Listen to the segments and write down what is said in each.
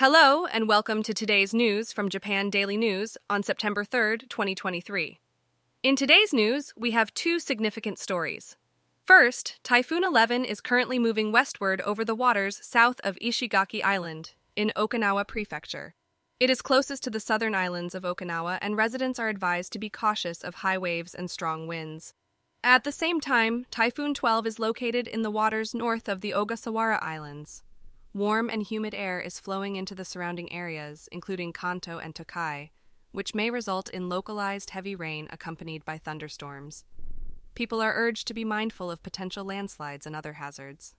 Hello, and welcome to today's news from Japan Daily News on September 3, 2023. In today's news, we have two significant stories. First, Typhoon 11 is currently moving westward over the waters south of Ishigaki Island, in Okinawa Prefecture. It is closest to the southern islands of Okinawa, and residents are advised to be cautious of high waves and strong winds. At the same time, Typhoon 12 is located in the waters north of the Ogasawara Islands. Warm and humid air is flowing into the surrounding areas, including Kanto and Tokai, which may result in localized heavy rain accompanied by thunderstorms. People are urged to be mindful of potential landslides and other hazards.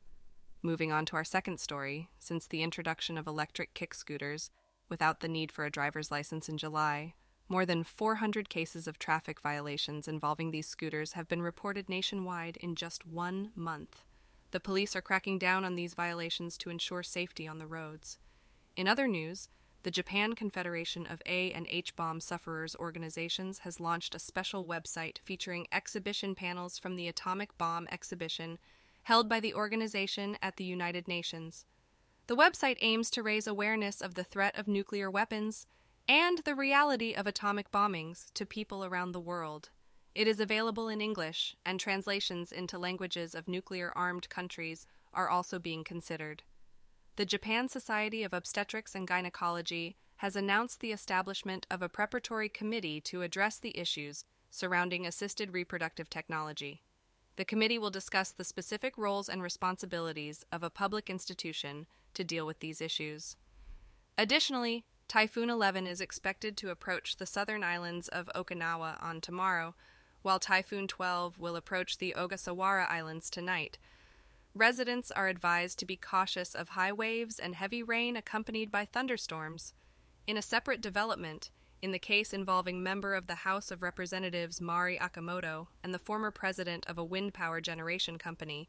Moving on to our second story, since the introduction of electric kick scooters without the need for a driver's license in July, more than 400 cases of traffic violations involving these scooters have been reported nationwide in just 1 month. The police are cracking down on these violations to ensure safety on the roads. In other news, the Japan Confederation of A and H Bomb Sufferers Organizations has launched a special website featuring exhibition panels from the Atomic Bomb Exhibition held by the organization at the United Nations. The website aims to raise awareness of the threat of nuclear weapons and the reality of atomic bombings to people around the world. It is available in English, and translations into languages of nuclear-armed countries are also being considered. The Japan Society of Obstetrics and Gynecology has announced the establishment of a preparatory committee to address the issues surrounding assisted reproductive technology. The committee will discuss the specific roles and responsibilities of a public institution to deal with these issues. Additionally, Typhoon 11 is expected to approach the southern islands of Okinawa on tomorrow, while Typhoon 12 will approach the Ogasawara Islands tonight. Residents are advised to be cautious of high waves and heavy rain accompanied by thunderstorms. In a separate development, in the case involving member of the House of Representatives Mari Akimoto and the former president of a wind power generation company,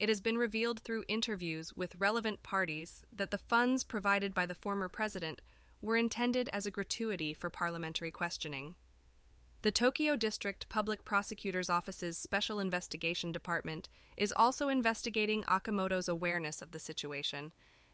it has been revealed through interviews with relevant parties that the funds provided by the former president were intended as a gratuity for parliamentary questioning. The Tokyo District Public Prosecutor's Office's Special Investigation Department is also investigating Akimoto's awareness of the situation.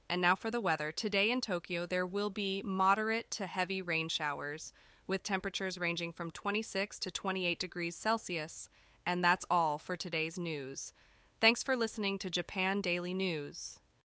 And now for the weather. Today in Tokyo, there will be moderate to heavy rain showers, with temperatures ranging from 26 to 28 degrees Celsius. And that's all for today's news. Thanks for listening to Japan Daily News.